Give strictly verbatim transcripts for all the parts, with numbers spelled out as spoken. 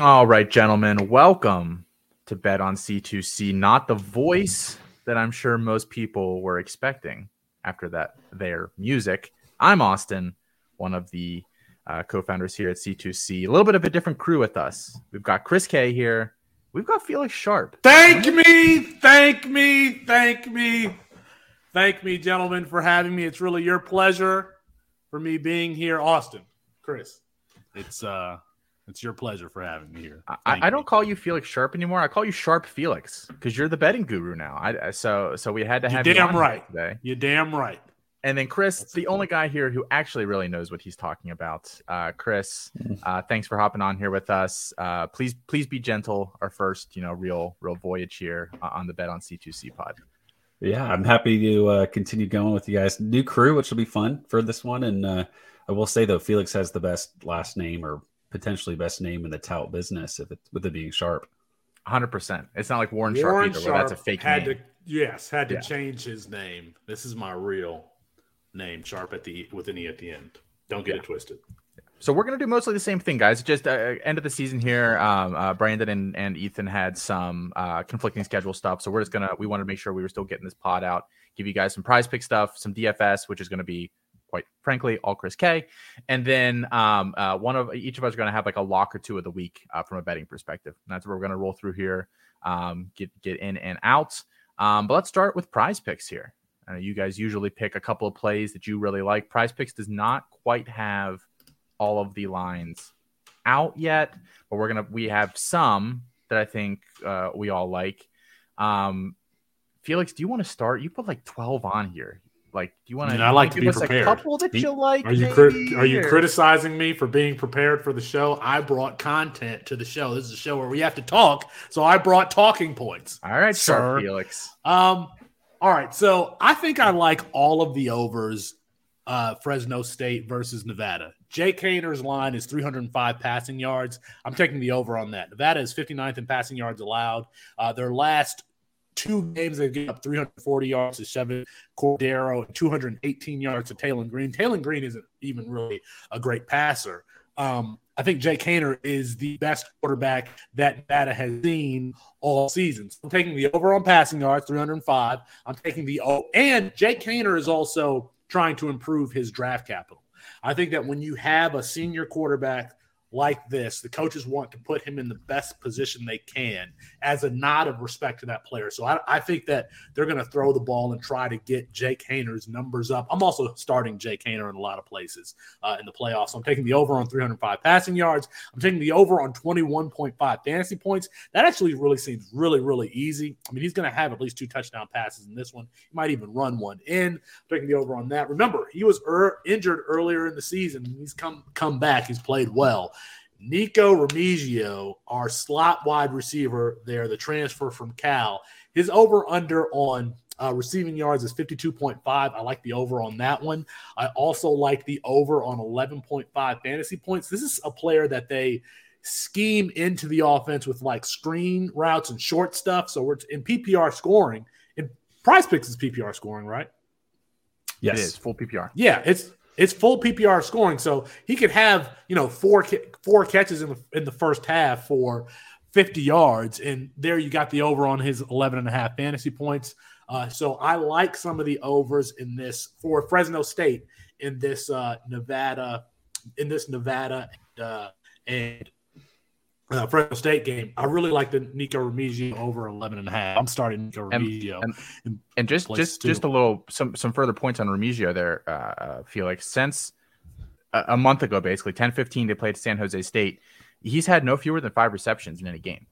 All right, gentlemen, welcome to Bet on C two C. Not the voice that I'm sure most people were expecting after that, their music. I'm Austin, one of the uh, co-founders here at C two C. A little bit of a different crew with us. We've got Chris Kay here. We've got Felix Sharp. Thank me, thank me, thank me, thank me, gentlemen, for having me. It's really your pleasure for me being here. Austin, Chris, it's uh, it's your pleasure for having me here. I, I don't call you Felix Sharp anymore. I call you Sharp Felix because you're the betting guru now. I so so we had to have you on here today. You're damn right. And then Chris, the only guy here who actually really knows what he's talking about. Uh, Chris, uh, thanks for hopping on here with us. Uh, please, please be gentle. Our first, you know, real, real voyage here on the Bet on C two C pod. Yeah, I'm happy to uh, continue going with you guys. New crew, which will be fun for this one. And uh, I will say though, Felix has the best last name, or potentially best name in the tout business, if it's with it being Sharp. one hundred percent. It's not like Warren, Warren Sharp either. Sharp where that's a fake had name. To, yes, had to yeah. change his name. This is my real. Name Sharp at the with an E at the end. Don't get yeah. it twisted. So we're gonna do mostly the same thing, guys. Just uh, end of the season here. Um, uh, Brandon and, and Ethan had some uh, conflicting schedule stuff, so we're just gonna we wanted to make sure we were still getting this pod out. Give you guys some prize pick stuff, some D F S, which is gonna be quite frankly all Chris K. And then um, uh, one of each of us are gonna have like a lock or two of the week uh, from a betting perspective. And that's what we're gonna roll through here. Um, get get in and out. Um, but let's start with prize picks here. Uh, you guys usually pick a couple of plays that you really like. Prize Picks does not quite have all of the lines out yet, but we're gonna we have some that I think uh, we all like. Um, Felix, do you want to start? You put like twelve on here. Like, do you want to? I like to be prepared. A couple that you like. Are you cri- are you criticizing me for being prepared for the show? I brought content to the show. This is a show where we have to talk, so I brought talking points. All right, sir, sure, Felix. Um. All right, so I think I like all of the overs, uh, Fresno State versus Nevada. Jake Haener's line is three hundred five passing yards. I'm taking the over on that. Nevada is fifty-ninth in passing yards allowed. Uh, their last two games, they've given up three hundred forty yards to Chevin Cordero and two hundred eighteen yards to Taylon Green. Taylon Green isn't even really a great passer. Um, I think Jake Haener is the best quarterback that Nevada has seen all season. So I'm taking the over on passing yards, three hundred five. I'm taking the O. And Jake Haener is also trying to improve his draft capital. I think that when you have a senior quarterback like this, the coaches want to put him in the best position they can as a nod of respect to that player. So I, I think that they're going to throw the ball and try to get Jake Haener's numbers up. I'm also starting Jake Haener in a lot of places uh, in the playoffs. So I'm taking the over on three hundred five passing yards. I'm taking the over on twenty-one point five fantasy points. That actually really seems really, really easy. I mean, he's going to have at least two touchdown passes in this one. He might even run one in. I'm taking the over on that. Remember, he was er- injured earlier in the season. He's come, come back. He's played well. Nico Remigio, our slot wide receiver there, the transfer from Cal, his over-under on uh, receiving yards is fifty-two point five. I like the over on that one. I also like the over on eleven point five fantasy points. This is a player that they scheme into the offense with like screen routes and short stuff. So we're in P P R scoring. And Prize Picks is P P R scoring, right? Yes, it is full P P R. Yeah, it's. It's full P P R scoring, so he could have, you know, four four catches in the, in the first half for fifty yards, and there you got the over on his eleven and a half fantasy points. Uh, so I like some of the overs in this for Fresno State in this uh, Nevada in this Nevada and, uh, and uh, Fresno State game. I really like the Nico Remigio over eleven and a half. I'm starting Nico Remigio. And, and, And just just, just a little some some further points on Remigio there, uh, Felix. Since a, a month ago, basically ten fifteen, they played San Jose State. He's had no fewer than five receptions in any game.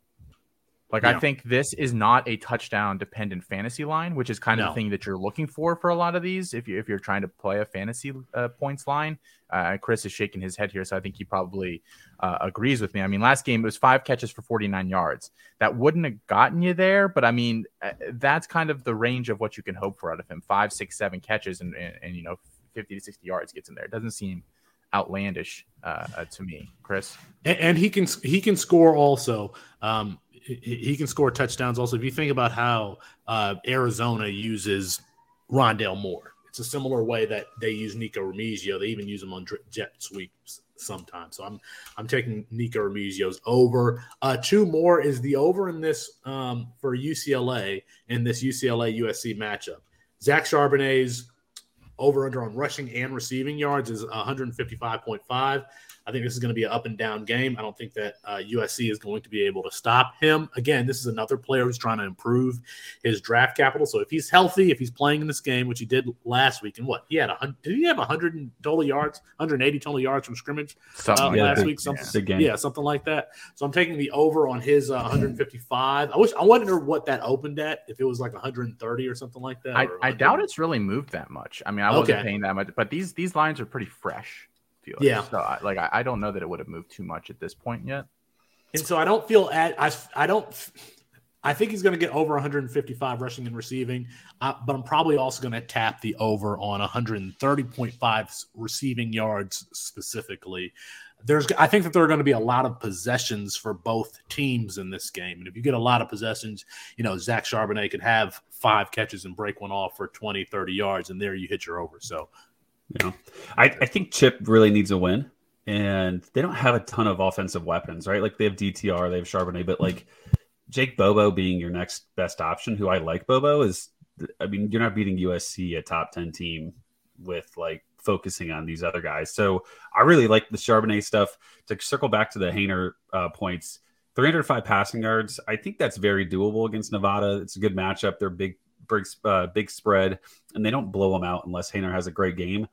Like no. I think this is not a touchdown dependent fantasy line, which is kind no. of the thing that you're looking for for a lot of these. If you if you're trying to play a fantasy uh, points line, uh, Chris is shaking his head here, so I think he probably uh, agrees with me. I mean, last game it was five catches for forty-nine yards. That wouldn't have gotten you there, but I mean, that's kind of the range of what you can hope for out of him: five, six, seven catches, and and, and you know, fifty to sixty yards gets in there. It doesn't seem outlandish uh, uh, to me, Chris. And, and he can he can score also. Um, He can score touchdowns also. If you think about how uh, Arizona uses Rondale Moore, it's It's a similar way that they use Nico Remigio. They even use him on jet sweeps sometimes. So I'm I'm taking Nico Remigio's over. Uh, two more is the over in this um, for U C L A in this U C L A U S C matchup. Zach Charbonnet's over-under on rushing and receiving yards is one fifty-five point five. I think this is going to be an up-and-down game. I don't think that uh, U S C is going to be able to stop him. Again, this is another player who's trying to improve his draft capital. So if he's healthy, if he's playing in this game, which he did last week, and what? He had a, did he have one hundred total yards, one hundred eighty total yards from scrimmage something uh, like last that. week? Something, yeah. yeah, something like that. So I'm taking the over on his uh, one fifty-five. I wish I wonder what that opened at, if it was like one thirty or something like that. I, I doubt it's really moved that much. I mean, I wasn't okay. paying that much, but these these lines are pretty fresh. Like. Yeah, so I, like I, I don't know that it would have moved too much at this point yet, and so I don't feel at I I don't I think he's going to get over one fifty-five rushing and receiving, uh, but I'm probably also going to tap the over on one thirty point five receiving yards specifically. There's I think that there are going to be a lot of possessions for both teams in this game, and if you get a lot of possessions, you know Zach Charbonnet could have five catches and break one off for twenty, thirty yards, and there you hit your over. So. You know, I, I think Chip really needs a win, and they don't have a ton of offensive weapons, right? Like they have D T R, they have Charbonnet, but like Jake Bobo being your next best option, who I like Bobo, is, I mean, you're not beating U S C, a top ten team, with like focusing on these other guys. So I really like the Charbonnet stuff. To circle back to the Haener uh, points, three hundred five passing yards. I think that's very doable against Nevada. It's a good matchup. They're big. Big, uh, big spread, and they don't blow them out unless Haener has a great game.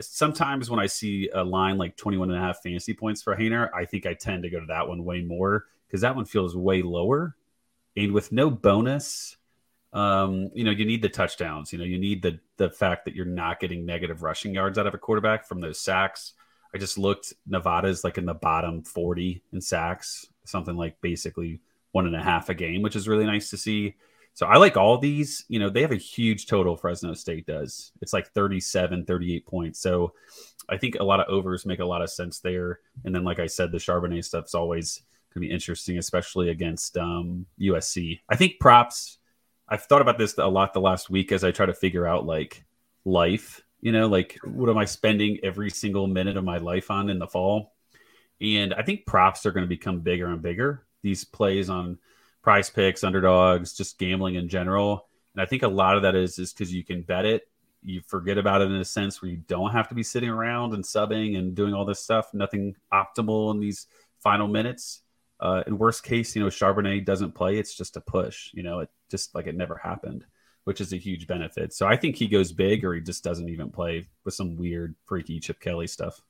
Sometimes when I see a line like twenty-one and a half fantasy points for Haener, I think I tend to go to that one way more because that one feels way lower. And with no bonus, um, you know, you need the touchdowns. You know, you need the the fact that you're not getting negative rushing yards out of a quarterback from those sacks. I just looked. Nevada's like in the bottom forty in sacks, something like basically one and a half a game, which is really nice to see. So I like all these, you know, they have a huge total. Fresno State does. It's like thirty-seven, thirty-eight points. So I think a lot of overs make a lot of sense there. And then, like I said, the Charbonnet stuff's always going to be interesting, especially against um, U S C. I think props, I've thought about this a lot the last week as I try to figure out like life, you know, like what am I spending every single minute of my life on in the fall? And I think props are going to become bigger and bigger. These plays on Prize Picks, underdogs, just gambling in general. And I think a lot of that is is because you can bet it. You forget about it in a sense where you don't have to be sitting around and subbing and doing all this stuff. Nothing optimal in these final minutes. Uh, in worst case, you know, Charbonnet doesn't play. It's just a push, you know, it just like it never happened, which is a huge benefit. So I think he goes big or he just doesn't even play with some weird, freaky Chip Kelly stuff.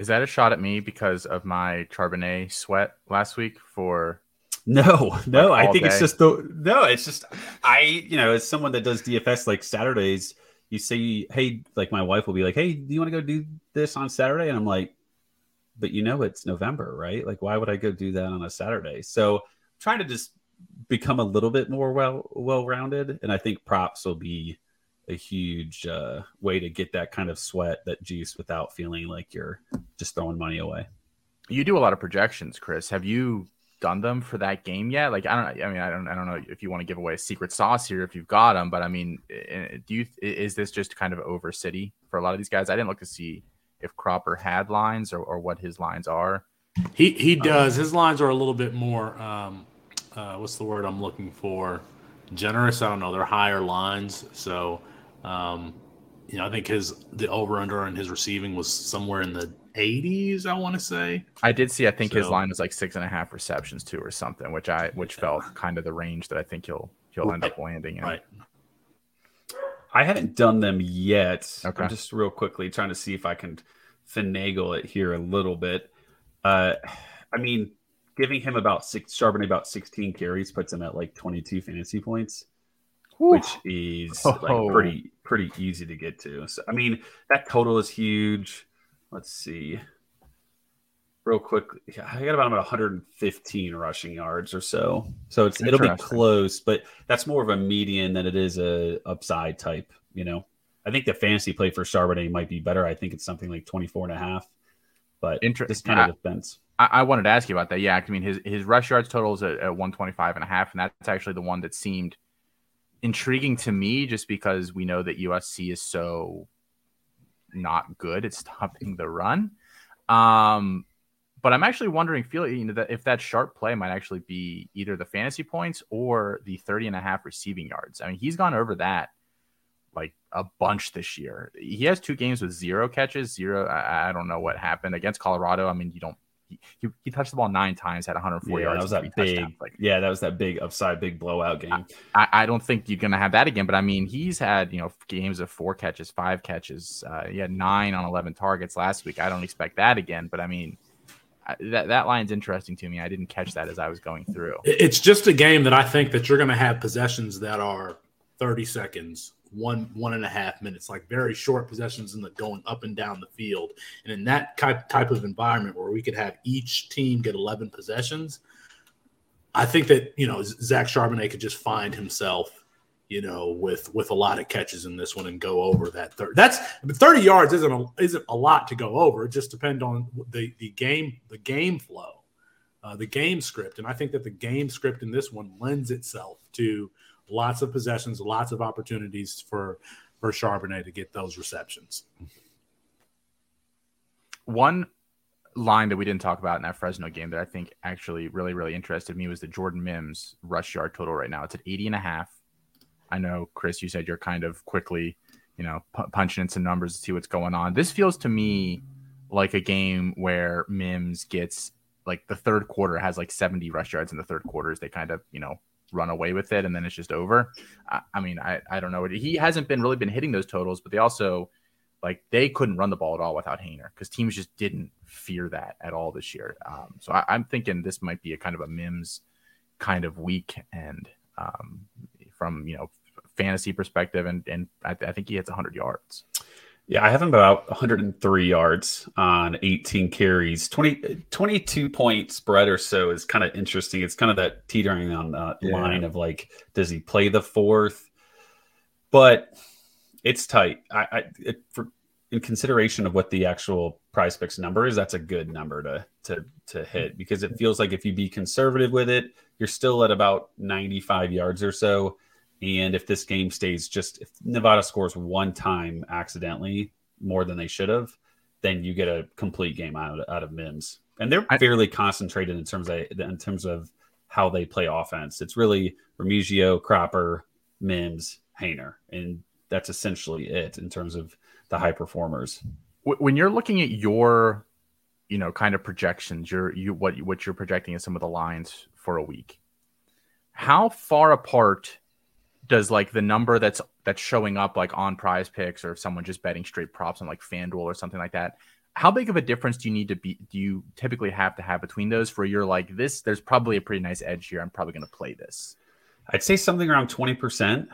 Is that a shot at me because of my Charbonnet sweat last week for... No, no, like I think day. it's just the no, it's just I, you know, as someone that does D F S like Saturdays, you say, hey, like my wife will be like, hey, do you want to go do this on Saturday? And I'm like, but you know, it's November, right? Like, why would I go do that on a Saturday? So I'm trying to just become a little bit more well, well-rounded. And I think props will be a huge uh, way to get that kind of sweat, that juice without feeling like you're just throwing money away. You do a lot of projections, Chris. Have you done them for that game yet? Like, I don't, I mean, I don't, I don't know if you want to give away a secret sauce here, if you've got them, but I mean, do you, is this just kind of over city for a lot of these guys? I didn't look to see if Cropper had lines or, or what his lines are. He, he does. Um, his lines are a little bit more, um, uh, what's the word I'm looking for? Generous. I don't know. They're higher lines. So, um, you know, I think his, the over under on his receiving was somewhere in the eighties, I want to say. I did see, I think so, his line was like six and a half receptions too, or something, which I, which yeah. felt kind of the range that I think he'll, he'll right. end up landing in. Right. I haven't done them yet. Okay. I'm just real quickly trying to see if I can finagle it here a little bit. Uh, I mean, giving him about six, Charbonnet about sixteen carries puts him at like twenty-two fantasy points, Whew. which is oh. like pretty, pretty easy to get to. So, I mean, that total is huge. Let's see. Real quick. I got about one fifteen rushing yards or so. So it's it'll be close, but that's more of a median than it is a upside type, you know. I think the fantasy play for Charbonnet might be better. I think it's something like twenty-four and a half. But Inter- this kind yeah, of defense. I, I wanted to ask you about that. Yeah, I mean his his rush yards total is at, at one twenty-five and a half, and that's actually the one that seemed intriguing to me just because we know that U S C is so not good at stopping the run. Um, but I'm actually wondering, Felix, you know, that if that Sharp play might actually be either the fantasy points or the thirty and a half receiving yards. I mean, he's gone over that like a bunch this year. He has two games with zero catches, zero. I, I don't know what happened against Colorado. I mean, you don't, he, he, he touched the ball nine times, had one hundred four yeah, yards. That was that big, like, yeah, that was that big upside, big blowout game. I, I don't think you're going to have that again, but I mean, he's had, you know, games of four catches, five catches. Uh, he had nine on eleven targets last week. I don't expect that again, but I mean, I, that, that line's interesting to me. I didn't catch that as I was going through. It's just a game that I think that you're going to have possessions that are thirty seconds. one, one and a half minutes, like very short possessions in the going up and down the field. And in that type of environment where we could have each team get eleven possessions, I think that, you know, Zach Charbonnet could just find himself, you know, with, with a lot of catches in this one and go over that thirty. That's thirty yards isn't a, isn't a lot to go over. It just depends on the, the game, the game flow, uh, the game script. And I think that the game script in this one lends itself to lots of possessions, lots of opportunities for, for Charbonnet to get those receptions. One line that we didn't talk about in that Fresno game that I think actually really, really interested me was the Jordan Mims rush yard total right now. It's at eighty and a half. I know, Chris, you said you're kind of quickly, you know, p- punching in some numbers to see what's going on. This feels to me like a game where Mims gets like the third quarter, has like seventy rush yards in the third quarter as they kind of, you know, run away with it, and then it's just over. I, I mean, I, I don't know. He hasn't been really been hitting those totals, but they also, like, they couldn't run the ball at all without Haener because teams just didn't fear that at all this year. Um, so I, I'm thinking this might be a kind of a Mims kind of week, and um, from, you know, fantasy perspective, and and I, I think he hits one hundred yards. Yeah, I have him about one hundred three yards on eighteen carries. twenty, twenty-two point spread or so is kind of interesting. It's kind of that teetering on uh, yeah. line of like, does he play the fourth? But it's tight. I, I it, for, in consideration of what the actual Prize Picks number is, that's a good number to to to hit, because it feels like if you be conservative with it, you're still at about ninety-five yards or so. And if this game stays just, if Nevada scores one time accidentally more than they should have, then you get a complete game out of, out of Mims. And they're I, fairly concentrated in terms of in terms of how they play offense. It's really Remigio, Cropper, Mims, Haener, and that's essentially it in terms of the high performers. When you're looking at your, you know, kind of projections, your you what what you're projecting is some of the lines for a week. How far apart does like the number that's that's showing up like on Prize Picks, or if someone just betting straight props on like FanDuel or something like that, how big of a difference do you need to be? Do you typically have to have between those for you're like this? There's probably a pretty nice edge here. I'm probably going to play this. I'd say something around twenty percent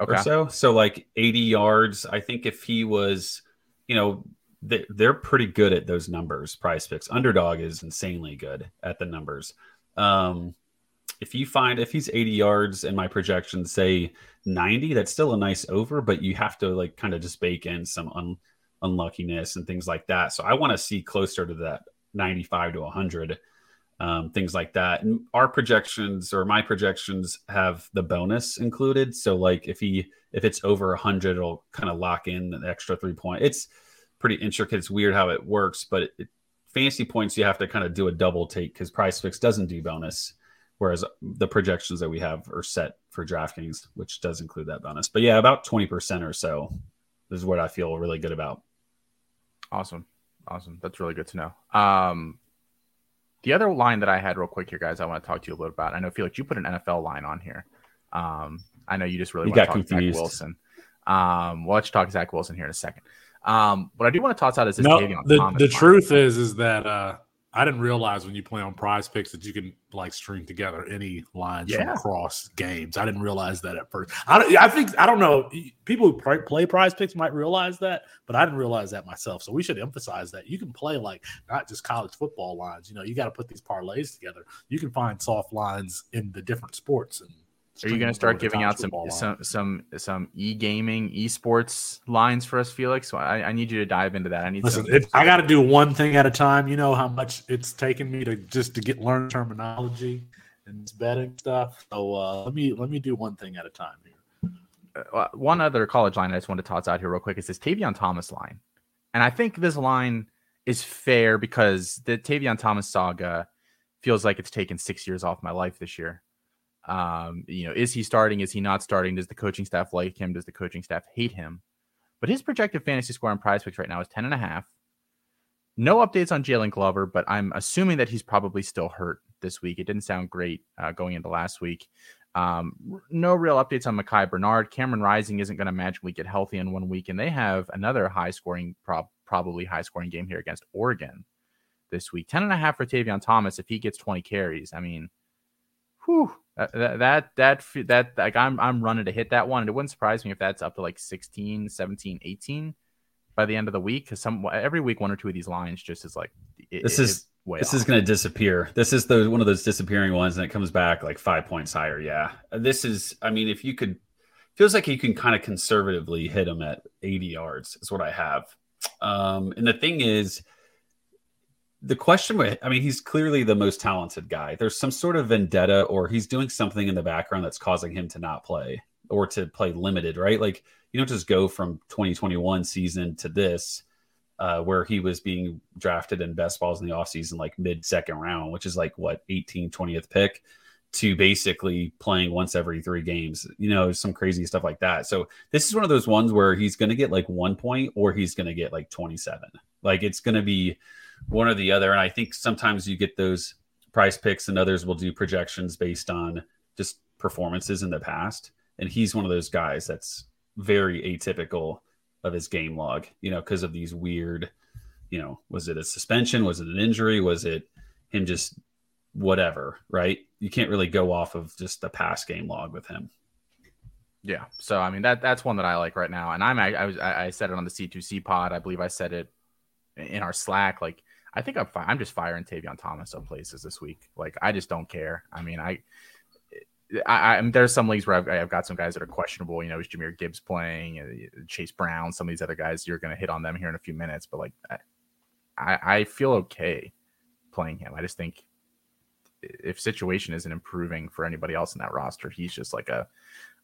okay. or so. So like eighty yards. I think if he was, you know, they, they're pretty good at those numbers. Prize Picks Underdog is insanely good at the numbers. Um, If you find if he's eighty yards in my projection, say ninety, that's still a nice over, but you have to like kind of just bake in some un, unluckiness and things like that. So I want to see closer to that ninety-five to one hundred, um, things like that. And our projections or my projections have the bonus included. So like if he if it's over one hundred, it'll kind of lock in an extra three point. It's pretty intricate. It's weird how it works, but it, it, fantasy points you have to kind of do a double take because Prize Picks doesn't do bonus. Whereas the projections that we have are set for DraftKings, which does include that bonus. But yeah, about twenty percent or so is what I feel really good about. Awesome. Awesome. That's really good to know. Um, the other line that I had real quick here, guys, I want to talk to you a little about. I know, Felix, you put an N F L line on here. Um, I know you just really you want to talk confused. Zach Wilson. Um, well, let's talk Zach Wilson here in a second. Um, what I do want to toss out is this. No, Tavion the, Thomas the truth is, is that uh, – I didn't realize when you play on Prize Picks that you can like string together any lines yeah. from across games. I didn't realize that at first. I don't, I think I don't know. People who play Prize Picks might realize that, but I didn't realize that myself. So we should emphasize that you can play like not just college football lines. You know, you got to put these parlays together. You can find soft lines in the different sports. And are you going to start giving out some some, some some e-gaming, e-sports lines for us, Felix? So I, I need you to dive into that. I need. Listen, it, I got to do one thing at a time. You know how much it's taken me to just to get learn terminology and betting stuff. So uh, let me let me do one thing at a time here. uh, one other college line I just wanted to toss out here real quick is this Tavion Thomas line. And I think this line is fair because the Tavion Thomas saga feels like it's taken six years off my life this year. Um, you know, is he starting? Is he not starting? Does the coaching staff like him? Does the coaching staff hate him? But his projected fantasy score on Prize Picks right now is ten and a half. No updates on Jalen Glover, but I'm assuming that he's probably still hurt this week. It didn't sound great uh, going into last week. Um, no real updates on Mekhi Bernard. Cameron Rising isn't going to magically get healthy in one week, and they have another high-scoring, prob- probably high-scoring game here against Oregon this week. Ten and a half for Tavion Thomas. If he gets twenty carries, I mean, whew, that that that, that like I'm I'm running to hit that one, and it wouldn't surprise me if that's up to like sixteen, seventeen, eighteen by the end of the week, because some every week one or two of these lines just is like it, this is. Way this off. Is going to disappear. This is the one of those disappearing ones, and it comes back like five points higher. Yeah, this is. I mean, if you could, feels like you can kind of conservatively hit them at eighty yards. Is what I have. Um, and the thing is, the question with, I mean, he's clearly the most talented guy. There's some sort of vendetta, or he's doing something in the background that's causing him to not play or to play limited. Right? Like you don't just go from twenty twenty-one season to this. Uh, where he was being drafted in best balls in the offseason, like mid-second round, which is like, what, eighteenth, twentieth pick, to basically playing once every three games, you know, some crazy stuff like that. So this is one of those ones where he's going to get like one point or he's going to get like twenty-seven. Like it's going to be one or the other. And I think sometimes you get those Prize Picks and others will do projections based on just performances in the past. And he's one of those guys that's very atypical of his game log, you know, because of these weird, you know, was it a suspension? Was it an injury? Was it him just whatever, right? You can't really go off of just the past game log with him. Yeah. So, I mean, that that's one that I like right now. And I'm, I, I was, I, I said it on the C two C pod. I believe I said it in our Slack. Like, I think I'm, fi- I'm just firing Tavion Thomas some places this week. Like, I just don't care. I mean, I, I, I, there's some leagues where I've, I've got some guys that are questionable. You know, is Jahmyr Gibbs playing? Chase Brown, some of these other guys. You're going to hit on them here in a few minutes, but like, I, I feel okay playing him. I just think if situation isn't improving for anybody else in that roster, he's just like a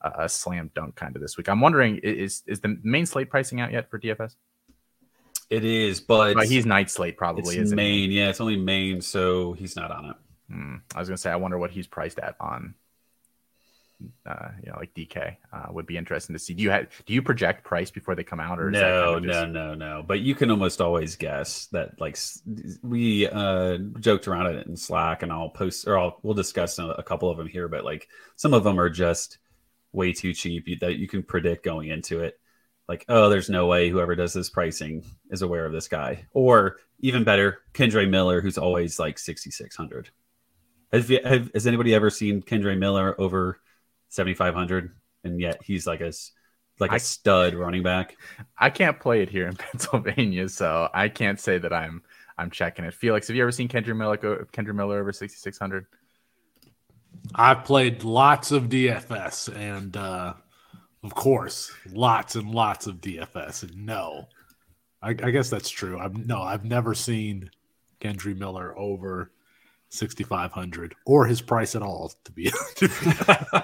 a slam dunk kind of this week. I'm wondering is is the main slate pricing out yet for D F S? It is, but, but he's night slate probably. It's main, yeah, it's only main, so he's not on it. Hmm. I was going to say, I wonder what he's priced at on. Uh, you know, like D K uh, would be interesting to see. Do you have, do you project price before they come out, or is no, that kind of just... no, no, no? But you can almost always guess that. Like we uh, joked around it in Slack, and I'll post or I'll we'll discuss a, a couple of them here. But like some of them are just way too cheap that you can predict going into it. Like, oh, there's no way whoever does this pricing is aware of this guy, or even better, Kendre Miller, who's always like sixty-six hundred. Have, you, have has anybody ever seen Kendre Miller over seventy-five hundred, and yet he's like a like a I, stud running back? I can't play it here in Pennsylvania, so I can't say that I'm I'm checking it. Felix, have you ever seen Kendre Miller go, Kendre Miller over sixty-six hundred? I've played lots of D F S, and uh, of course, lots and lots of D F S. And no, I, I guess that's true. I'm no, I've never seen Kendre Miller over sixty-five hundred or his price at all. To be, to be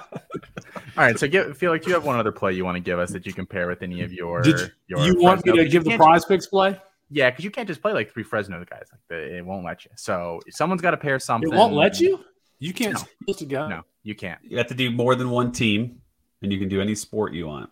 All right, so give, Felix, you have one other play you want to give us that you can pair with any of your. Did you, your you want Fresno, me to give the Prize Picks play? Yeah, because you can't just play like three Fresno guys. Like the, it won't let you. So someone's got to pair something. It won't let you. You can't. No, together. No, you can't. You have to do more than one team, and you can do any sport you want.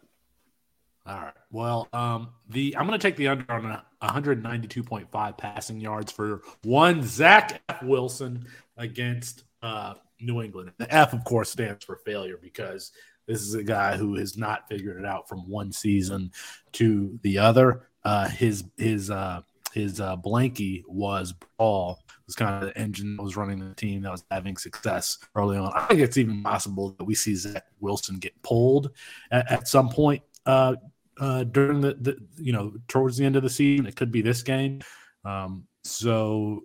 All right. Well, um, the I'm going to take the under on one ninety-two point five passing yards for one Zach Wilson against uh, New England. The F, of course, stands for failure because this is a guy who has not figured it out from one season to the other. Uh, his his uh, his uh, blankie was Ball. It was kind of the engine that was running the team that was having success early on. I think it's even possible that we see Zach Wilson get pulled at, at some point uh, uh, during the, the you know towards the end of the season. It could be this game. Um, so.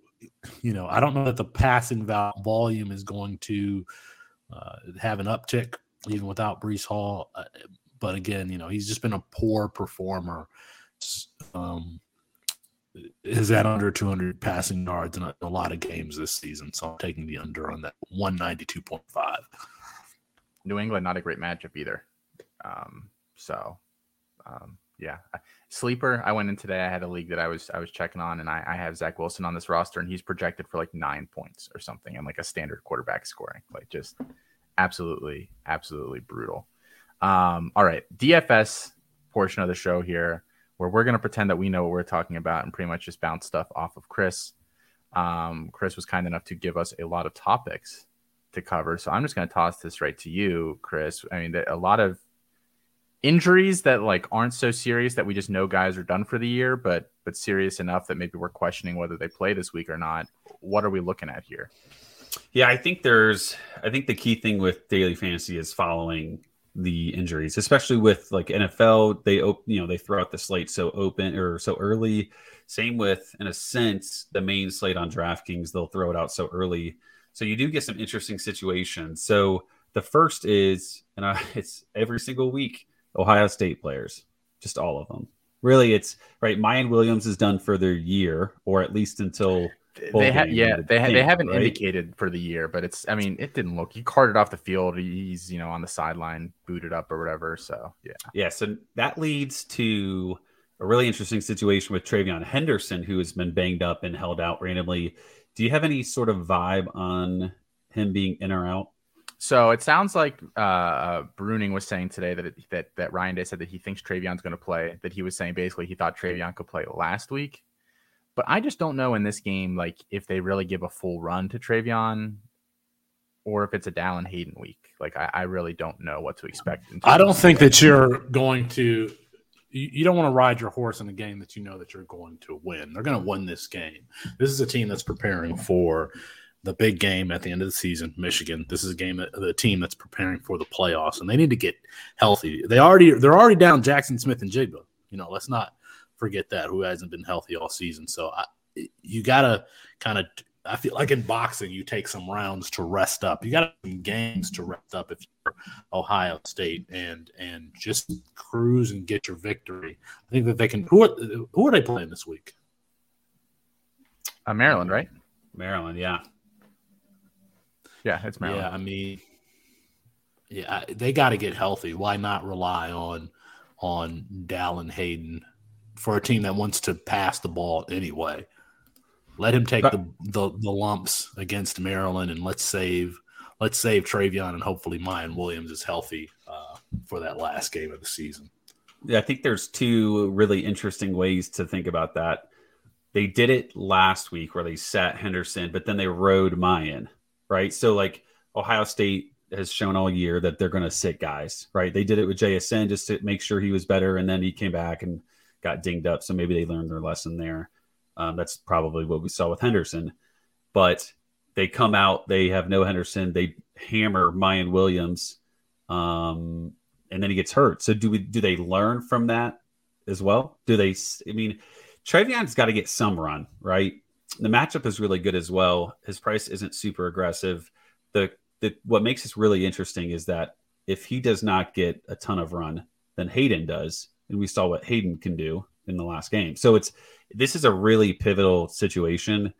You know, I don't know that the passing volume is going to uh, have an uptick even without Breece Hall. Uh, but again, you know, he's just been a poor performer. Um, has had under two hundred passing yards in a, a lot of games this season. So I'm taking the under on that one ninety-two point five. New England, not a great matchup either. Um, So, um, yeah, sleeper. I went in today. I had a league that I was I was checking on, and I, I have Zach Wilson on this roster, and he's projected for like nine points or something, and like a standard quarterback scoring, like just absolutely, absolutely brutal. Um, all right, D F S portion of the show here, where we're gonna pretend that we know what we're talking about and pretty much just bounce stuff off of Chris. Um, Chris was kind enough to give us a lot of topics to cover, so I'm just gonna toss this right to you, Chris. I mean, a lot of injuries that like aren't so serious that we just know guys are done for the year, but but serious enough that maybe we're questioning whether they play this week or not. What are we looking at here? Yeah, I think there's I think the key thing with daily fantasy is following the injuries, especially with like N F L. They open, you know, they throw out the slate so open or so early. Same with, in a sense, the main slate on DraftKings, they'll throw it out so early. So you do get some interesting situations. So the first is, and I, it's every single week, Ohio State players, just all of them. Really, it's right. Miyan Williams is done for their year, or at least until they have. Yeah, they ha- they haven't right? indicated for the year, but it's. I mean, it didn't look. He carted off the field. He's you know on the sideline, booted up or whatever. So yeah, yeah. So that leads to a really interesting situation with TreVeyon Henderson, who has been banged up and held out randomly. Do you have any sort of vibe on him being in or out? So it sounds like uh, Bruning was saying today that it, that that Ryan Day said that he thinks TreVeyon's going to play. That he was saying basically he thought TreVeyon could play last week, but I just don't know in this game like if they really give a full run to TreVeyon, or if it's a Dallin Hayden week. Like I, I really don't know what to expect. I don't think that you're going to. You, you don't want to ride your horse in a game that you know that you're going to win. They're going to win this game. This is a team that's preparing for the big game at the end of the season, Michigan. This is a game that the team that's preparing for the playoffs, and they need to get healthy. They already they're already down Jackson Smith and Jigba. You know, let's not forget that, who hasn't been healthy all season. So I, you gotta kind of. I feel like in boxing, you take some rounds to rest up. You got some games to rest up if you're Ohio State, and and just cruise and get your victory. I think that they can. Who are, who are they playing this week? Uh, Maryland, right? Maryland, yeah. Yeah, it's Maryland. Yeah, I mean, yeah, they got to get healthy. Why not rely on on Dallin Hayden for a team that wants to pass the ball anyway? Let him take but, the, the the lumps against Maryland, and let's save let's save TreVeyon, and hopefully Miyan Williams is healthy uh, for that last game of the season. Yeah, I think there's two really interesting ways to think about that. They did it last week where they sat Henderson, but then they rode Miyan. Right. So like Ohio State has shown all year that they're going to sit guys, right? They did it with J S N just to make sure he was better. And then he came back and got dinged up. So maybe they learned their lesson there. Um, that's probably what we saw with Henderson, but they come out, they have no Henderson. They hammer Miyan Williams. Um, and then he gets hurt. So do we, do they learn from that as well? Do they, I mean, TreVeyon's got to get some run, right? The matchup is really good as well. His price isn't super aggressive. The, the what makes this really interesting is that if he does not get a ton of run, then Hayden does, and we saw what Hayden can do in the last game. So it's this is a really pivotal situation.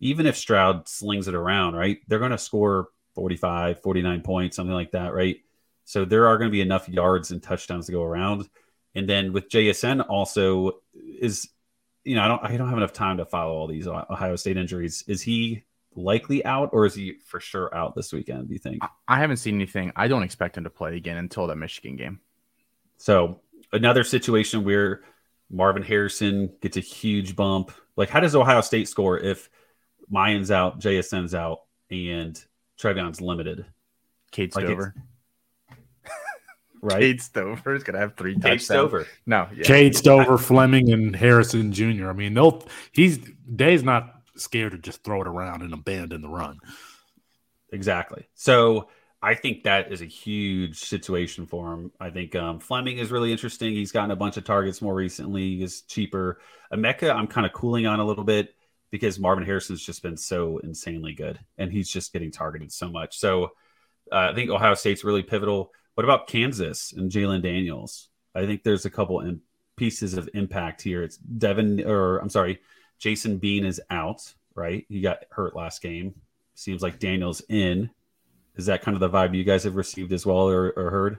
Even if Stroud slings it around, right, they're going to score forty-five, forty-nine points, something like that, right? So there are going to be enough yards and touchdowns to go around. And then with J S N also is – You know, I don't. I don't have enough time to follow all these Ohio State injuries. Is he likely out, or is he for sure out this weekend? Do you think? I haven't seen anything. I don't expect him to play again until that Michigan game. So another situation where Marvin Harrison gets a huge bump. Like, how does Ohio State score if Mayan's out, J S N's out, and TreVeyon's limited? Cade Stover. Like Right? Cade Stover is going to have three Cade touchdowns. Stover. No, yeah. Cade Stover, Fleming, and Harrison Junior I mean, they'll he's Day's not scared to just throw it around and abandon the run. Exactly. So I think that is a huge situation for him. I think um, Fleming is really interesting. He's gotten a bunch of targets more recently. He's cheaper. Emeka, I'm kind of cooling on a little bit because Marvin Harrison's just been so insanely good, and he's just getting targeted so much. So uh, I think Ohio State's really pivotal. What about Kansas and Jalen Daniels? I think there's a couple in pieces of impact here. It's Devin, or I'm sorry, Jason Bean is out, right? He got hurt last game. Seems like Daniels in. Is that kind of the vibe you guys have received as well, or, or heard?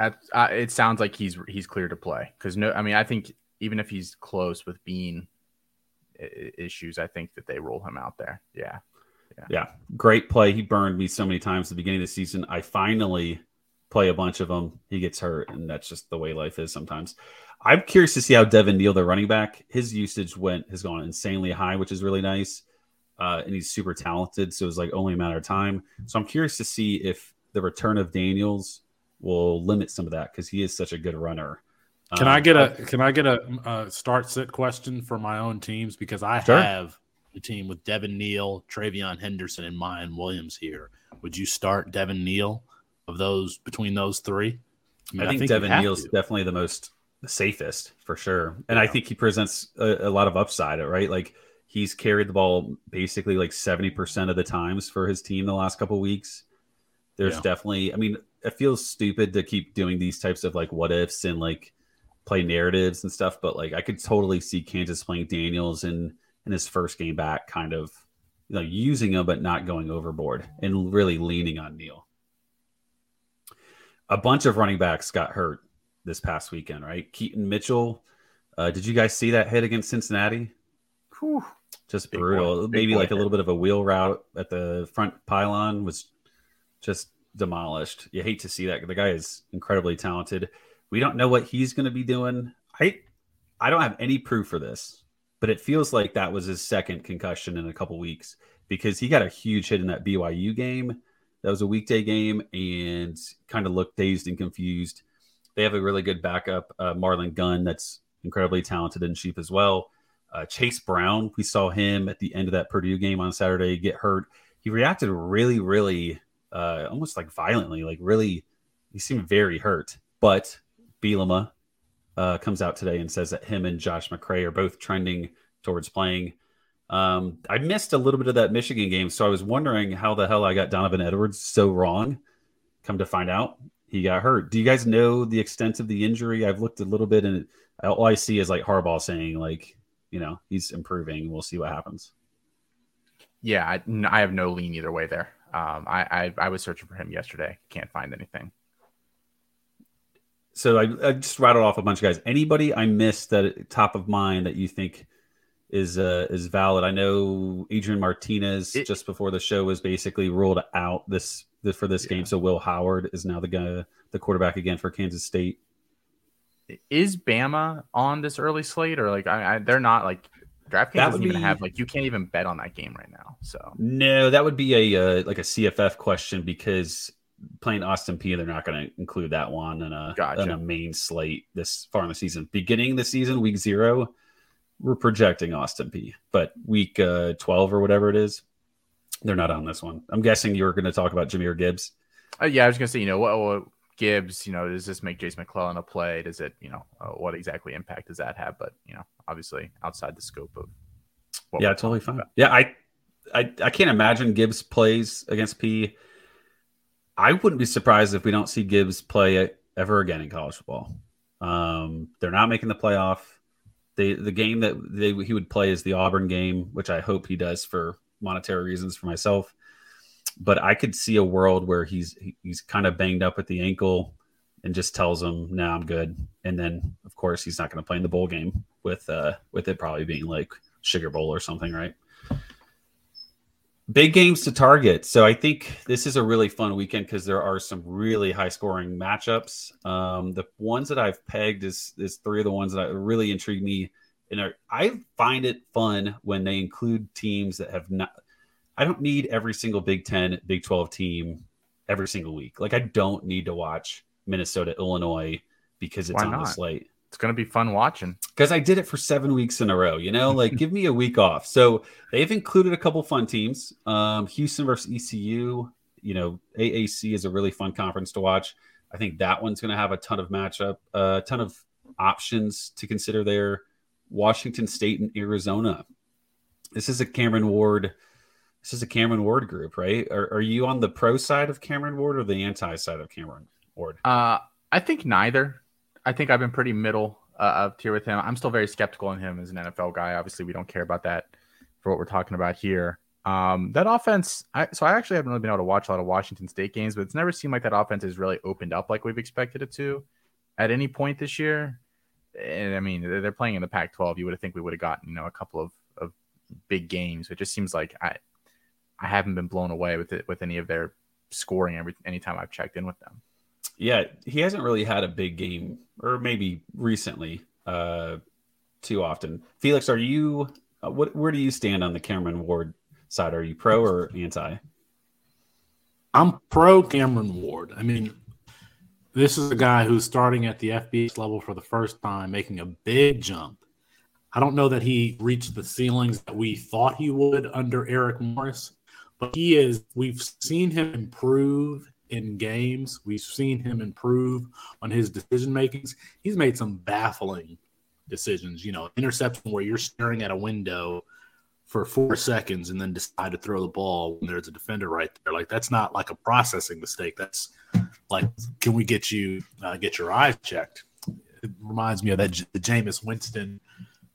At, uh, it sounds like he's he's clear to play because no, I mean I think even if he's close with Bean issues, I think that they roll him out there. Yeah, yeah, yeah. Great play. He burned me so many times at the beginning of the season. I finally play a bunch of them. He gets hurt, and that's just the way life is sometimes. I'm curious to see how Devin Neal, the running back, his usage went has gone insanely high, which is really nice. Uh, and he's super talented, so it's like only a matter of time. So I'm curious to see if the return of Daniels will limit some of that because he is such a good runner. Can um, I get a can I get a, a start sit question for my own teams because I sure. have a team with Devin Neal, TreVeyon Henderson, and Miyan Williams here. Would you start Devin Neal of those between those three? I, mean, I, think, I think Devin Neal's to. definitely the most the safest for sure, and yeah. I think he presents a, a lot of upside. Right, like he's carried the ball basically like seventy percent of the times for his team the last couple of weeks. There's yeah. definitely, I mean. It feels stupid to keep doing these types of like what ifs and like play narratives and stuff, but like I could totally see Kansas playing Daniels in, in his first game back, kind of you know, using him but not going overboard and really leaning on Neal. A bunch of running backs got hurt this past weekend, right? Keaton Mitchell, uh, did you guys see that hit against Cincinnati? Whew. Just big brutal. Point, Maybe like hit. a little bit of a wheel route at the front pylon was just. Demolished. You hate to see that. The guy is incredibly talented. We don't know what he's going to be doing. I, I don't have any proof for this, but it feels like that was his second concussion in a couple weeks because he got a huge hit in that B Y U game. That was a weekday game and kind of looked dazed and confused. They have a really good backup, uh, Marlon Gunn, that's incredibly talented and cheap as well. Uh, Chase Brown, we saw him at the end of that Purdue game on Saturday get hurt. He reacted really, really. Uh, almost like violently, like really, he seemed very hurt. But Bielema uh, comes out today and says that him and Josh McCray are both trending towards playing. Um, I missed a little bit of that Michigan game, so I was wondering how the hell I got Donovan Edwards so wrong. Come to find out, he got hurt. Do you guys know the extent of the injury? I've looked a little bit, and all I see is like Harbaugh saying, like, you know, he's improving. We'll see what happens. Yeah, I, I have no lean either way there. Um, I, I I was searching for him yesterday. Can't find anything. So I, I just rattled off a bunch of guys. Anybody I missed that top of mind that you think is uh, is valid? I know Adrian Martinez it, just before the show was basically ruled out this, this for this yeah. game. So Will Howard is now the guy, the quarterback again for Kansas State. Is Bama on this early slate or like I, I, they're not like? DraftKings doesn't even have like you can't even bet on that game right now. So no, that would be a uh, like a C F F question because playing Austin Peay, they're not going to include that one in a gotcha. in a main slate this far in the season. Beginning of the season, week zero, we're projecting Austin Peay, but week uh, twelve or whatever it is, they're not on this one. I'm guessing you were going to talk about Jahmyr Gibbs. Uh, yeah, I was going to say you know what, what Gibbs, you know, does this make Jace McClellan a play? Does it, you know, uh, what exactly impact does that have? But you know. Obviously, outside the scope of what yeah, totally fine. About. Yeah, I, I, I can't imagine Gibbs plays against P. I wouldn't be surprised if we don't see Gibbs play ever again in college football. Um, they're not making the playoff. They the game that they he would play is the Auburn game, which I hope he does for monetary reasons for myself. But I could see a world where he's he's kind of banged up at the ankle. And just tells him, no, nah, I'm good. And then, of course, he's not going to play in the bowl game with uh, with it probably being like Sugar Bowl or something, right? Big games to target. So I think this is a really fun weekend because there are some really high-scoring matchups. Um, the ones that I've pegged is is three of the ones that really intrigue me. And are, I find it fun when they include teams that have not – I don't need every single Big Ten, Big twelve team every single week. Like I don't need to watch – Minnesota, Illinois, because it's on the slate. It's going to be fun watching. Because I did it for seven weeks in a row, you know? Like, give me a week off. So they've included a couple fun teams. Um, Houston versus E C U. You know, A A C is a really fun conference to watch. I think that one's going to have a ton of matchup, a uh, ton of options to consider there. Washington State and Arizona. This is a Cameron Ward. This is a Cameron Ward group, right? Are, are you on the pro side of Cameron Ward or the anti side of Cameron? Uh, I think neither. I think I've been pretty middle uh, of tier with him. I'm still very skeptical on him as an N F L guy. Obviously, we don't care about that for what we're talking about here. Um, that offense, I, so I actually haven't really been able to watch a lot of Washington State games, but it's never seemed like that offense has really opened up like we've expected it to at any point this year. And I mean, they're playing in the Pac twelve. You would have think we would have gotten, you know, a couple of, of big games. It just seems like I, I haven't been blown away with it, with any of their scoring every anytime I've checked in with them. Yeah. He hasn't really had a big game, or maybe recently, uh, too often. Felix, are you, uh, what, where do you stand on the Cameron Ward side? Are you pro or anti? I'm pro Cameron Ward. I mean, this is a guy who's starting at the F B S level for the first time, making a big jump. I don't know that he reached the ceilings that we thought he would under Eric Morris, but he is, we've seen him improve in games. We've seen him improve on his decision makings. He's made some baffling decisions, you know, interception where you're staring at a window for four seconds and then decide to throw the ball when there's a defender right there. Like, that's not like a processing mistake. That's like, can we get you uh, get your eyes checked? It reminds me of that J- the Jameis Winston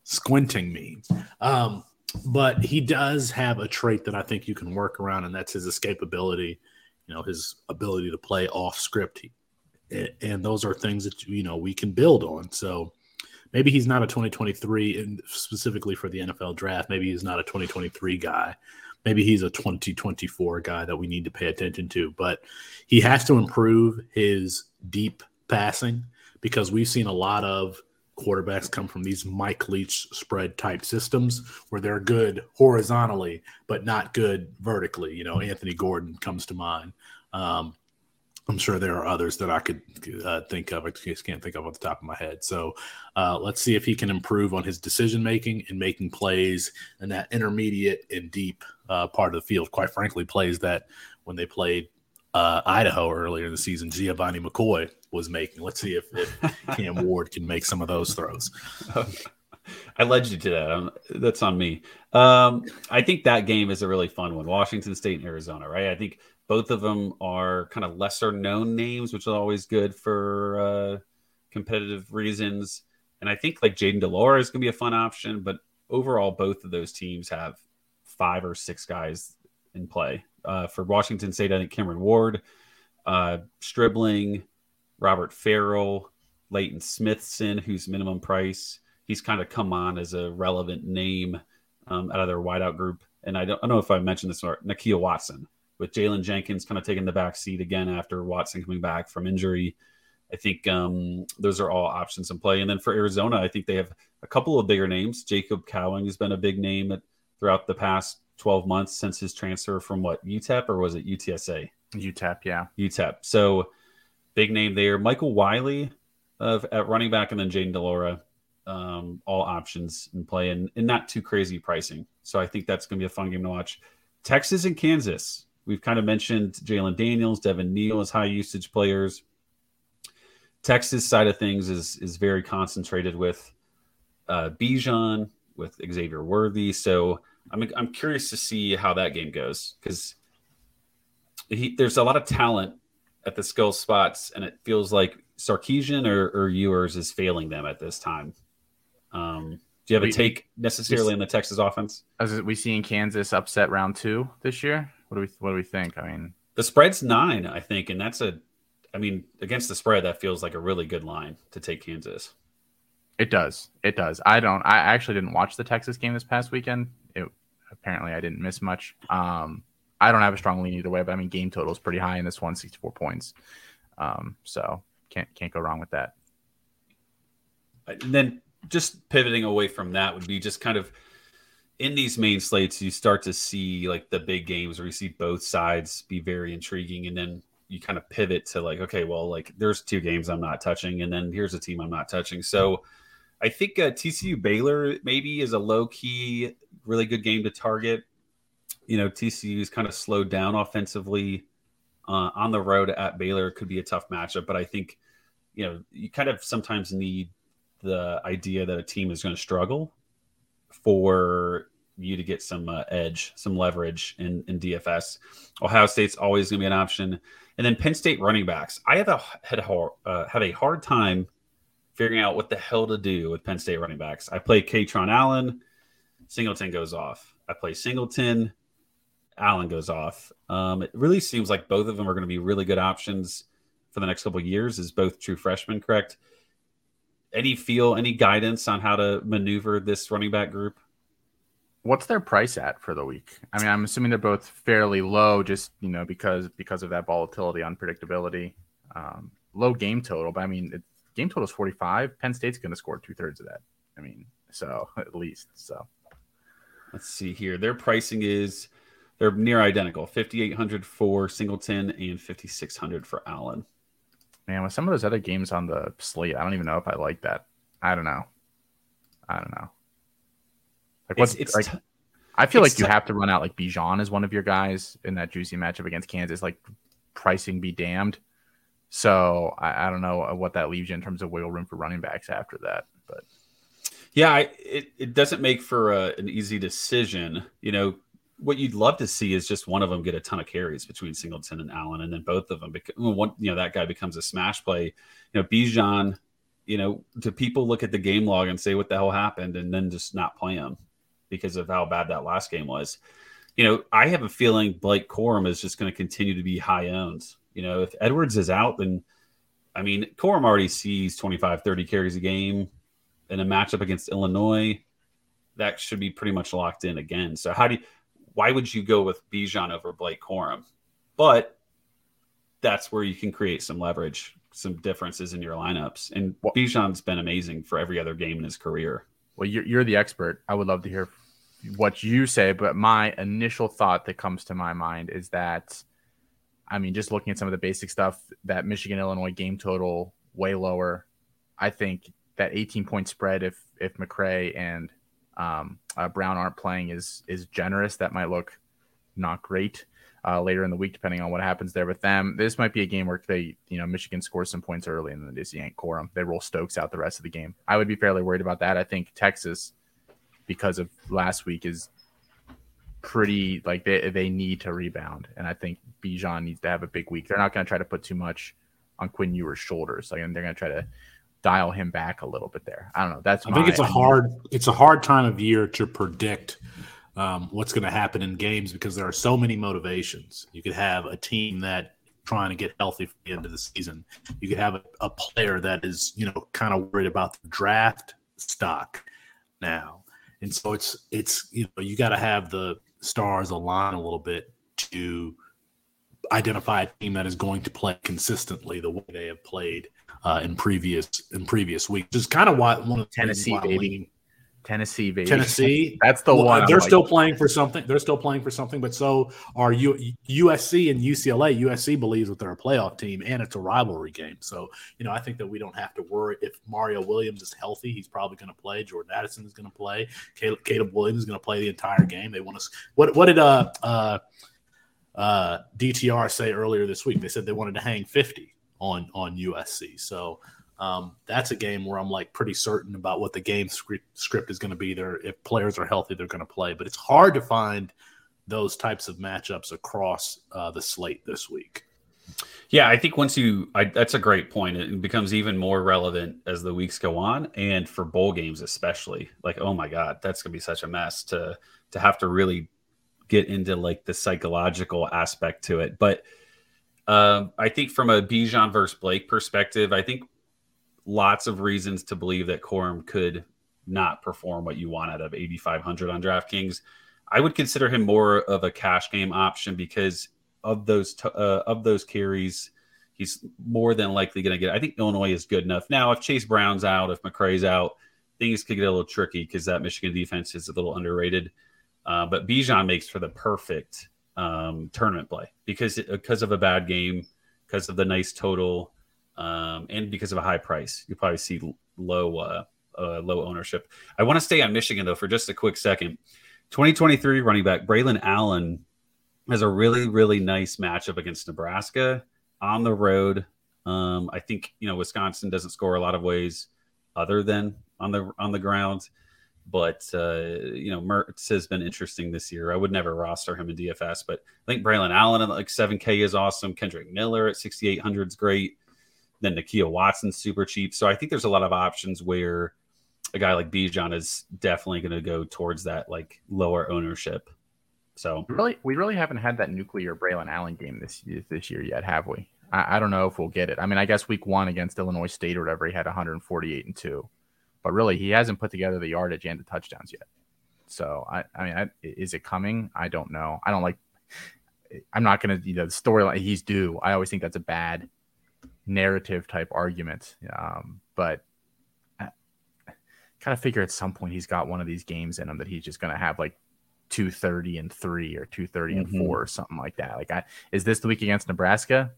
squinting meme. Um, but he does have a trait that I think you can work around, and that's his escapability. You know, his ability to play off script, he, and those are things that you know we can build on. So. Maybe he's not a twenty twenty-three, and specifically for the N F L draft, maybe he's not a twenty twenty-three guy. Maybe he's a twenty twenty-four guy that we need to pay attention to. But he has to improve his deep passing, because we've seen a lot of quarterbacks come from these Mike Leach spread type systems where they're good horizontally, but not good vertically. You know, Anthony Gordon comes to mind. Um, I'm sure there are others that I could uh, think of. I just can't think of off the top of my head. So uh, let's see if he can improve on his decision-making and making plays in that intermediate and deep uh, part of the field. Quite frankly, plays that when they played uh, Idaho earlier in the season, Giovanni McCoy was making. Let's see if, if Cam Ward can make some of those throws. I led you to that. I'm, that's on me. Um, I think that game is a really fun one. Washington State and Arizona, right? I think both of them are kind of lesser known names, which is always good for uh, competitive reasons. And I think like Jaden DeLore is going to be a fun option, but overall, both of those teams have five or six guys in play. Uh, for Washington State, I think Cameron Ward, uh, Stribling, Robert Farrell, Leighton Smithson, who's minimum price. He's kind of come on as a relevant name um, out of their wideout group. And I don't, I don't know if I mentioned this, or Nakia Watson, with Jalen Jenkins kind of taking the back seat again after Watson coming back from injury. I think um, those are all options in play. And then for Arizona, I think they have a couple of bigger names. Jacob Cowling has been a big name at, throughout the past twelve months since his transfer from what, U T E P, or was it U T S A? U T E P, yeah. U T E P. So big name there. Michael Wiley of, at running back, and then Jaden DeLora. Um, all options in play, and, and not too crazy pricing. So I think that's going to be a fun game to watch. Texas and Kansas. We've kind of mentioned Jalen Daniels, Devin Neal as high usage players. Texas side of things is is very concentrated with uh, Bijan, with Xavier Worthy. So I'm I'm curious to see how that game goes, because there's a lot of talent at the skill spots, and it feels like Sarkisian or, or Ewers is failing them at this time. Um, do you have we, a take necessarily we, in the Texas offense? As we see in Kansas upset round two this year. What do we what do we think? I mean, the spread's nine, I think, and that's a, I mean, against the spread, that feels like a really good line to take Kansas. It does, it does. I don't. I actually didn't watch the Texas game this past weekend. It, apparently, I didn't miss much. Um, I don't have a strong lean either way, but I mean, game total is pretty high in this one, sixty-four points. Um, so can't can't go wrong with that. And then just pivoting away from that would be just kind of, in these main slates, you start to see like the big games where you see both sides be very intriguing. And then you kind of pivot to like, okay, well, like there's two games I'm not touching, and then here's a team I'm not touching. So I think uh, T C U Baylor maybe is a low key, really good game to target. You know, T C U's kind of slowed down offensively uh, on the road at Baylor. Could be a tough matchup, but I think, you know, you kind of sometimes need the idea that a team is going to struggle for you to get some uh, edge, some leverage in, in D F S. Ohio State's always going to be an option. And then Penn State running backs. I have a, had, a, uh, had a hard time figuring out what the hell to do with Penn State running backs. I play Katron Allen. Singleton goes off. I play Singleton. Allen goes off. Um, it really seems like both of them are going to be really good options for the next couple of years as both true freshmen, correct? Any feel, any guidance on how to maneuver this running back group? What's their price at for the week? I mean, I'm assuming they're both fairly low just, you know, because because of that volatility, unpredictability. Um, low game total, but I mean, it, game total is forty-five. Penn State's going to score two-thirds of that. I mean, so at least. So let's see here. Their pricing is, they're near identical, fifty-eight hundred for Singleton and fifty-six hundred for Allen. Man, with some of those other games on the slate, I don't even know if I like that. I don't know. I don't know. Like what's it's, it's like? T- I feel like you t- have to run out like Bijan is one of your guys in that juicy matchup against Kansas. Like pricing be damned. So I, I don't know what that leaves you in terms of wiggle room for running backs after that. But yeah, I, it it doesn't make for a, an easy decision. You know, what you'd love to see is just one of them get a ton of carries between Singleton and Allen, and then both of them because one, you know, that guy becomes a smash play. You know, Bijan, you know, do people look at the game log and say what the hell happened, and then just not play him because of how bad that last game was? You know, I have a feeling Blake Corum is just going to continue to be high owned. You know, if Edwards is out, then, I mean, Corum already sees twenty-five, thirty carries a game in a matchup against Illinois. That should be pretty much locked in again. So how do you, why would you go with Bijan over Blake Corum? But that's where you can create some leverage, some differences in your lineups. And well, Bijan's been amazing for every other game in his career. Well, you're, you're the expert. I would love to hear what you say, but my initial thought that comes to my mind is that, I mean, just looking at some of the basic stuff, that Michigan-Illinois game total way lower. I think that eighteen-point spread, if if McCray and um, uh, Brown aren't playing, is is generous. That might look not great uh, later in the week, depending on what happens there with them. This might be a game where they, you know, Michigan scores some points early, and then they yank Corum. They roll Stokes out the rest of the game. I would be fairly worried about that. I think Texas, because of last week, is pretty like they they need to rebound, and I think Bijan needs to have a big week. They're not going to try to put too much on Quinn Ewer's shoulders. Like, and they're going to try to dial him back a little bit there. I don't know. That's I my, think it's a hard it's a hard time of year to predict um, what's going to happen in games because there are so many motivations. You could have a team that trying to get healthy for the end of the season. You could have a, a player that is, you know, kind of worried about the draft stock now, and so it's it's you know you got to have the stars align a little bit to identify a team that is going to play consistently the way they have played uh, in previous in previous weeks. Just kind of why one of Tennessee baby, Tennessee baby, Tennessee. That's the well, one. They're like, still playing for something. They're still playing for something. But so are U- USC and U C L A. U S C believes that they're a playoff team, and it's a rivalry game. So you know, I think that we don't have to worry if Mario Williams is healthy. He's probably going to play. Jordan Addison is going to play. Caleb, Caleb Williams is going to play the entire game. They want to. What what did uh uh. Uh, D T R say earlier this week? They said they wanted to hang fifty on on U S C. So um, that's a game where I'm like pretty certain about what the game script, script is going to be there. If players are healthy, they're going to play. But it's hard to find those types of matchups across uh, the slate this week. Yeah, I think once you I, that's a great point. It becomes even more relevant as the weeks go on, and for bowl games especially. Like, oh my God, that's going to be such a mess to to have to really get into like the psychological aspect to it. But um, I think from a Bijan versus Blake perspective, I think lots of reasons to believe that Corum could not perform what you want out of eighty-five hundred on DraftKings. I would consider him more of a cash game option because of those, t- uh, of those carries, he's more than likely going to get, I think Illinois is good enough. Now, if Chase Brown's out, if McCray's out, things could get a little tricky because that Michigan defense is a little underrated. Uh, but Bijan makes for the perfect um, tournament play because it, because of a bad game, because of the nice total, um, and because of a high price. You probably see low uh, uh, low ownership. I want to stay on Michigan, though, for just a quick second. twenty twenty-three running back Braylon Allen has a really, really nice matchup against Nebraska on the road. Um, I think, you know, Wisconsin doesn't score a lot of ways other than on the on the ground. But, uh, you know, Mertz has been interesting this year. I would never roster him in D F S, but I think Braylon Allen at like seven K is awesome. Kendre Miller at sixty-eight hundred is great. Then Nakia Watson's super cheap. So I think there's a lot of options where a guy like Bijan is definitely going to go towards that like lower ownership. So we really, we really haven't had that nuclear Braylon Allen game this this year yet, have we? I, I don't know if we'll get it. I mean, I guess week one against Illinois State or whatever, he had one forty-eight and two, but really he hasn't put together the yardage and the touchdowns yet. So I, I mean, I, is it coming? I don't know. I don't like. I'm not gonna, you know, the storyline he's due. I always think that's a bad narrative type argument, um, but. Kind of figure at some point he's got one of these games in him that he's just going to have like two thirty and three or two thirty mm-hmm. and four or something like that. Like, I, is this the week against Nebraska?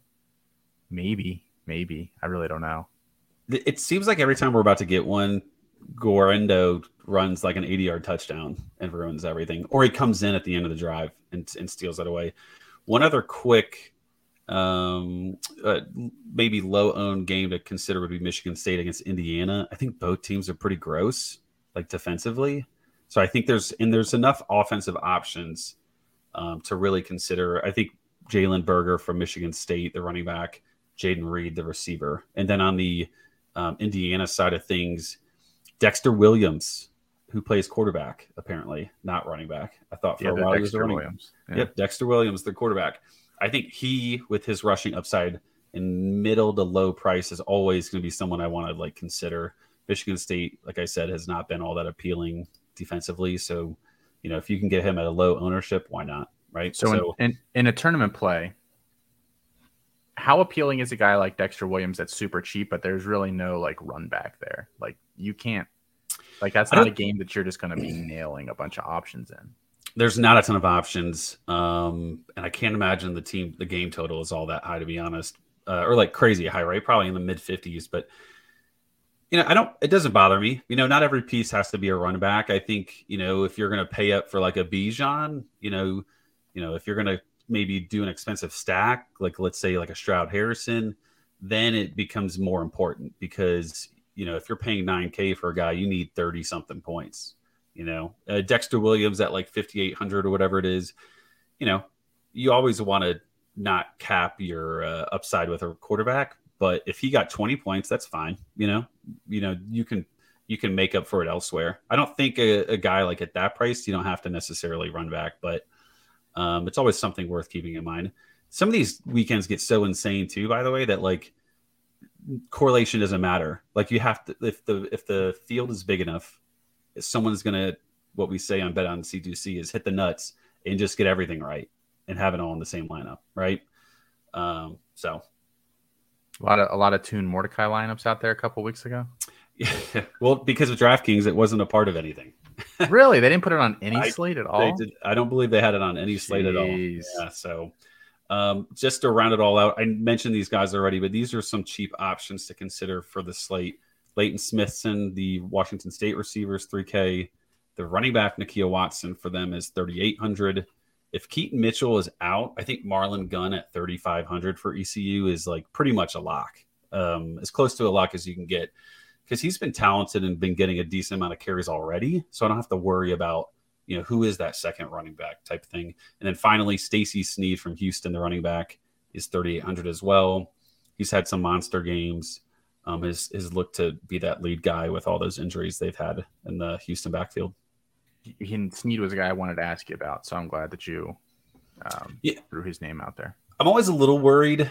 Maybe, maybe. I really don't know. It seems like every time we're about to get one, Guarendo runs like an eighty yard touchdown and ruins everything, or he comes in at the end of the drive and, and steals that away. One other quick, Um, uh, maybe low-owned game to consider would be Michigan State against Indiana. I think both teams are pretty gross, like defensively. So I think there's and there's enough offensive options um, to really consider. I think Jalen Berger from Michigan State, the running back, Jaden Reed, the receiver, and then on the um, Indiana side of things, Dexter Williams, who plays quarterback apparently, not running back. I thought for yeah, a while Dexter he was the running Williams. Yeah. Yep, Dexter Williams, the quarterback. I think he, with his rushing upside in middle to low price, is always going to be someone I want to like consider. Michigan State, like I said, has not been all that appealing defensively. So, you know, if you can get him at a low ownership, why not? Right. So, so in, in, in a tournament play, how appealing is a guy like Dexter Williams that's super cheap, but there's really no like run back there? Like you can't, like that's not a game that you're just going to be nailing a bunch of options in. There's not a ton of options, um, and I can't imagine the team, the game total is all that high, to be honest, uh, or like crazy high, right? Probably in the mid fifties. But you know, I don't. It doesn't bother me. You know, not every piece has to be a run back. I think you know if you're going to pay up for like a Bijan, you know, you know if you're going to maybe do an expensive stack, like let's say like a Stroud Harrison, then it becomes more important because you know if you're paying nine K for a guy, you need thirty something points. You know, uh, Dexter Williams at like fifty-eight hundred or whatever it is, you know, you always want to not cap your uh, upside with a quarterback. But if he got twenty points, that's fine. You know, you know, you can you can make up for it elsewhere. I don't think a, a guy like at that price, you don't have to necessarily run back. But um, it's always something worth keeping in mind. Some of these weekends get so insane, too, by the way, that like correlation doesn't matter. Like you have to if the if the field is big enough. Someone's going to, what we say on Bet on C two C is hit the nuts and just get everything right and have it all in the same lineup, right? Um, so a lot of a lot of Tune Mordecai lineups out there a couple weeks ago. Yeah, well, because of DraftKings, it wasn't a part of anything. Really, they didn't put it on any I, slate at all. They did, I don't believe they had it on any Jeez. slate at all. Yeah, so um, just to round it all out, I mentioned these guys already, but these are some cheap options to consider for the slate. Leighton Smithson, the Washington State receivers, three K. The running back, Nakia Watson, for them is thirty-eight hundred. If Keaton Mitchell is out, I think Marlon Gunn at thirty-five hundred for E C U is like pretty much a lock, um, as close to a lock as you can get, because he's been talented and been getting a decent amount of carries already. So I don't have to worry about, you know, who is that second running back type thing. And then finally, Stacey Snead from Houston, the running back, is thirty-eight hundred as well. He's had some monster games. Um, his, his look to be that lead guy with all those injuries they've had in the Houston backfield. And Snead was a guy I wanted to ask you about, so I'm glad that you um, yeah. threw his name out there. I'm always a little worried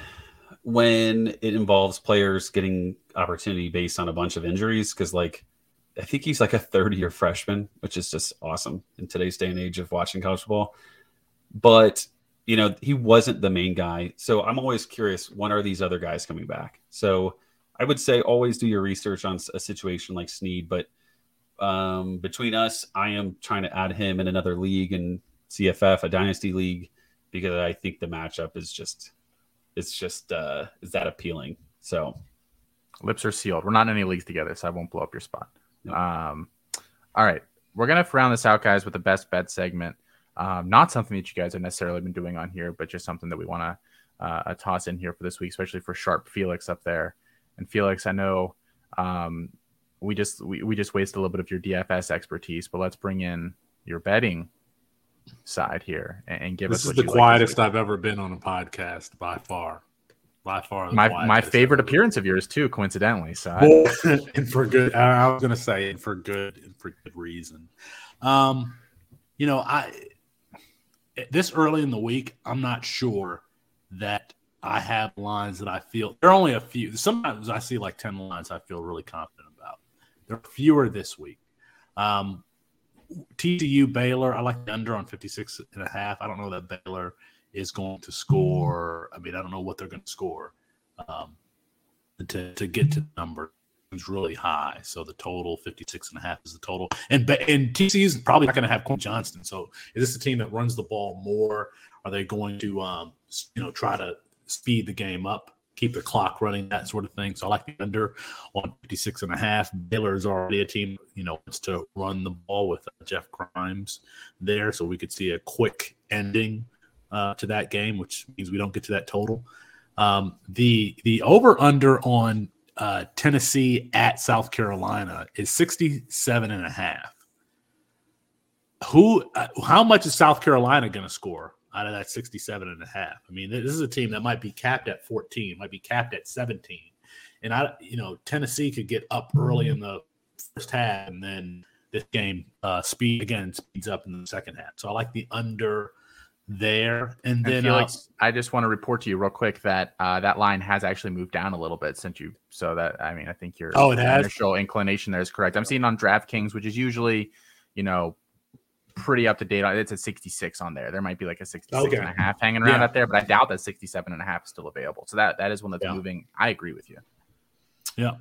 when it involves players getting opportunity based on a bunch of injuries because, like, I think he's like a third-year freshman, which is just awesome in today's day and age of watching college football. But, you know, he wasn't the main guy. So I'm always curious, when are these other guys coming back? So I would say always do your research on a situation like Snead, but um, between us, I am trying to add him in another league and C F F, a dynasty league, because I think the matchup is just, it's just, uh, is that appealing? So lips are sealed. We're not in any leagues together, so I won't blow up your spot. No. Um, all right. We're going to round this out, guys, with the best bet segment. Um, not something that you guys have necessarily been doing on here, but just something that we want to uh, toss in here for this week, especially for Sharp Felix up there. And Felix, I know um, we just we, we just wasted a little bit of your D F S expertise, but let's bring in your betting side here and, and give this us. This is what the quietest like I've ever been on a podcast by far, by far. My my favorite appearance of yours too, coincidentally. So well, I, and for good, I was going to say, and for good, and for good reason. Um, you know, I this early in the week, I'm not sure that I have lines that I feel. There are only a few. Sometimes I see like ten lines I feel really confident about. There are fewer this week. Um, T C U Baylor, I like the under on fifty-six and a half. I don't know that Baylor is going to score. I mean, I don't know what they're going to score um, to, to get to the number. It's really high. So the total, fifty-six and a half is the total. And and T C U is probably not going to have Quentin Johnston. So is this a team that runs the ball more? Are they going to um, you know, try to speed the game up, keep the clock running, that sort of thing? So I like the under on fifty-six and a half. Baylor is already a team, you know, wants to run the ball with Jeff Grimes there. So we could see a quick ending uh, to that game, which means we don't get to that total. Um, the the over-under on uh, Tennessee at South Carolina is sixty-seven and a half. Who, uh, how much is South Carolina going to score out of that sixty-seven and a half? I mean, this is a team that might be capped at fourteen, might be capped at seventeen. And, I, you know, Tennessee could get up early in the first half, and then this game uh, speed again speeds up in the second half. So I like the under there. And then and Felix, uh, I just want to report to you real quick that uh, that line has actually moved down a little bit since you – so that, I mean, I think your oh, it has? initial inclination there is correct. I'm seeing on DraftKings, which is usually, you know, pretty up to date on. It's a sixty-six on there. There might be like a sixty-six okay. and a half hanging around yeah. out there, but I doubt that sixty-seven and a half is still available. So that, that is one that's yeah. moving. I agree with you. Yeah.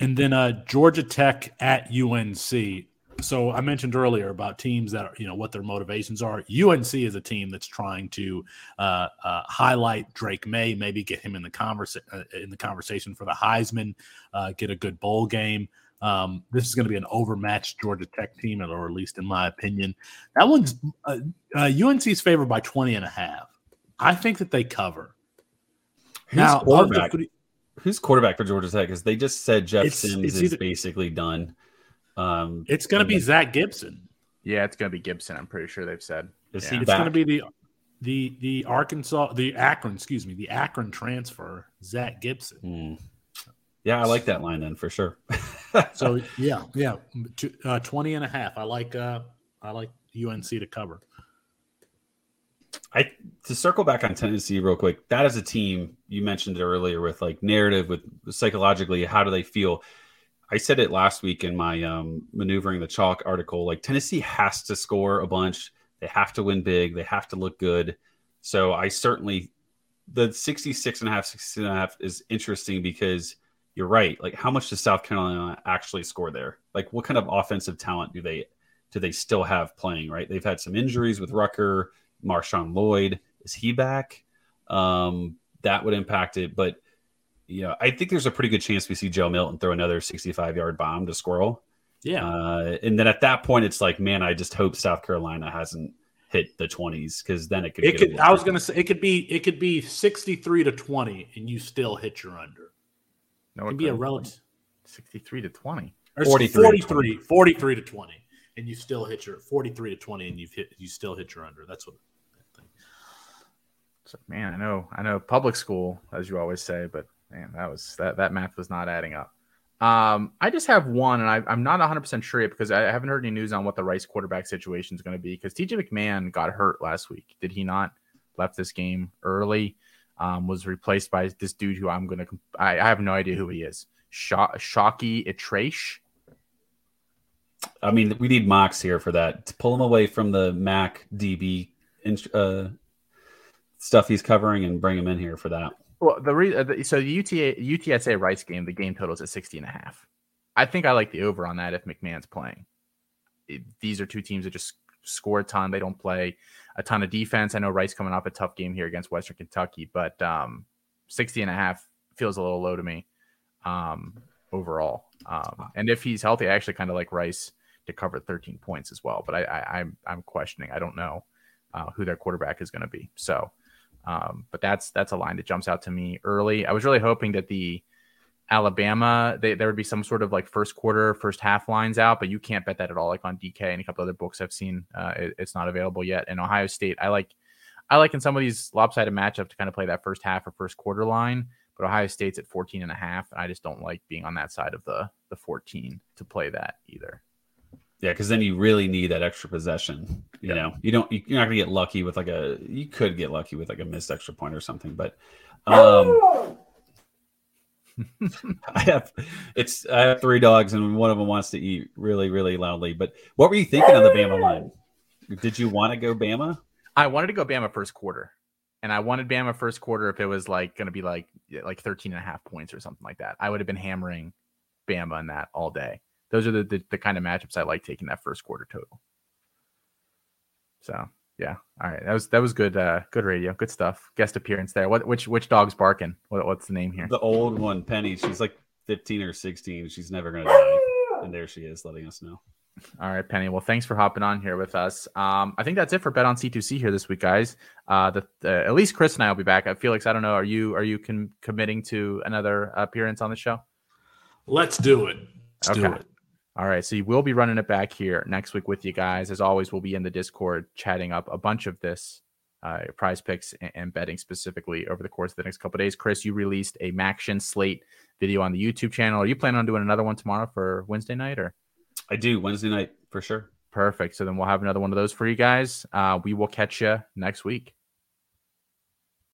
And then uh, Georgia Tech at U N C. So I mentioned earlier about teams that are, you know, what their motivations are. U N C is a team that's trying to uh, uh, highlight Drake May, maybe get him in the conversa- uh, in the conversation for the Heisman, uh, get a good bowl game. Um, this is going to be an overmatched Georgia Tech team, or at least in my opinion. That one's uh, uh, U N C's favored by twenty and a half. I think that they cover. Who's now, quarterback? The, who's quarterback for Georgia Tech? Because they just said Jeff it's, Sims it's either, is basically done. Um, it's going to be they, Zach Gibson. Yeah, it's going to be Gibson. I'm pretty sure they've said yeah. it's going to be the the the Arkansas the Akron excuse me the Akron transfer Zach Gibson. Mm. Yeah, I like that line then for sure. So yeah, yeah, uh, twenty and a half. I like uh, I like U N C to cover. I to circle back on Tennessee real quick. That is a team you mentioned earlier with like narrative, with psychologically, how do they feel? I said it last week in my um, maneuvering the chalk article. Like Tennessee has to score a bunch. They have to win big. They have to look good. So I certainly the sixty-six and a half, sixty-six and a half is interesting because. You're right. Like, how much does South Carolina actually score there? Like, what kind of offensive talent do they do they still have playing? Right? They've had some injuries with Rucker, Marshawn Lloyd. Is he back? Um, that would impact it. But you know, I think there's a pretty good chance we see Joe Milton throw another sixty-five yard bomb to Squirrel. Yeah. Uh, and then at that point, it's like, man, I just hope South Carolina hasn't hit the twenties because then it could. It could. I was gonna say it could be it could be sixty-three to twenty, and you still hit your under. No, it can be a relative sixty-three to twenty. Or forty-three, forty-three, to twenty. forty-three to twenty. And you still hit your forty-three to twenty and you've hit you still hit your under. That's what I think. So man, I know I know public school, as you always say, but man, that was that, that math was not adding up. Um, I just have one, and I, I'm not one hundred percent sure yet because I haven't heard any news on what the Rice quarterback situation is going to be because T J McMahon got hurt last week. Did he not? Left this game early. Um, was replaced by this dude who I'm going to comp- – I have no idea who he is. Sh- Shockey Etrache? I mean, we need mocks here for that. To pull him away from the Mac D B uh, stuff he's covering and bring him in here for that. Well, the re- So the U T A, U T S A Rice game, the game total is at sixty and a half. I think I like the over on that if McMahon's playing. It, these are two teams that just – score a ton. They don't play a ton of defense. I know Rice coming off a tough game here against Western Kentucky, but um, sixty and a half feels a little low to me um, overall. Um, and if he's healthy, I actually kind of like Rice to cover thirteen points as well, but I, I, I'm, I'm questioning. I don't know uh, who their quarterback is going to be. So, um, but that's, that's a line that jumps out to me early. I was really hoping that the Alabama, they, there would be some sort of like first quarter, first half lines out, but you can't bet that at all. Like on D K and a couple other books I've seen, uh, it, it's not available yet. And Ohio State, I like, I like in some of these lopsided matchups to kind of play that first half or first quarter line, but Ohio State's at fourteen and a half. And I just don't like being on that side of the, the fourteen to play that either. Yeah, because then you really need that extra possession. You yeah. know, you don't. You're not gonna get lucky with like a. You could get lucky with like a missed extra point or something, but um, I have. It's I have three dogs, and one of them wants to eat really, really loudly. But what were you thinking on the Bama line? Did you want to go Bama? I wanted to go Bama first quarter, and I wanted Bama first quarter if it was like gonna be like like thirteen and a half points or something like that. I would have been hammering Bama on that all day. Those are the, the the kind of matchups I like taking that first quarter total. So yeah, all right, that was that was good. Uh, good radio, good stuff. Guest appearance there. What which which dog's barking? What what's the name here? The old one, Penny. She's like fifteen or sixteen. She's never gonna die, and there she is, letting us know. All right, Penny. Well, thanks for hopping on here with us. Um, I think that's it for Bet on C two C here this week, guys. Uh, the, the at least Chris and I will be back. Uh, Felix, I don't know. Are you are you com- committing to another appearance on the show? Let's do it. Let's okay. do it. All right, so you will be running it back here next week with you guys. As always, we'll be in the Discord chatting up a bunch of this uh, prize picks and, and betting specifically over the course of the next couple of days. Chris, you released a Maction Slate video on the YouTube channel. Are you planning on doing another one tomorrow for Wednesday night? Or I do, Wednesday night for sure. Perfect. So then we'll have another one of those for you guys. Uh, we will catch you next week.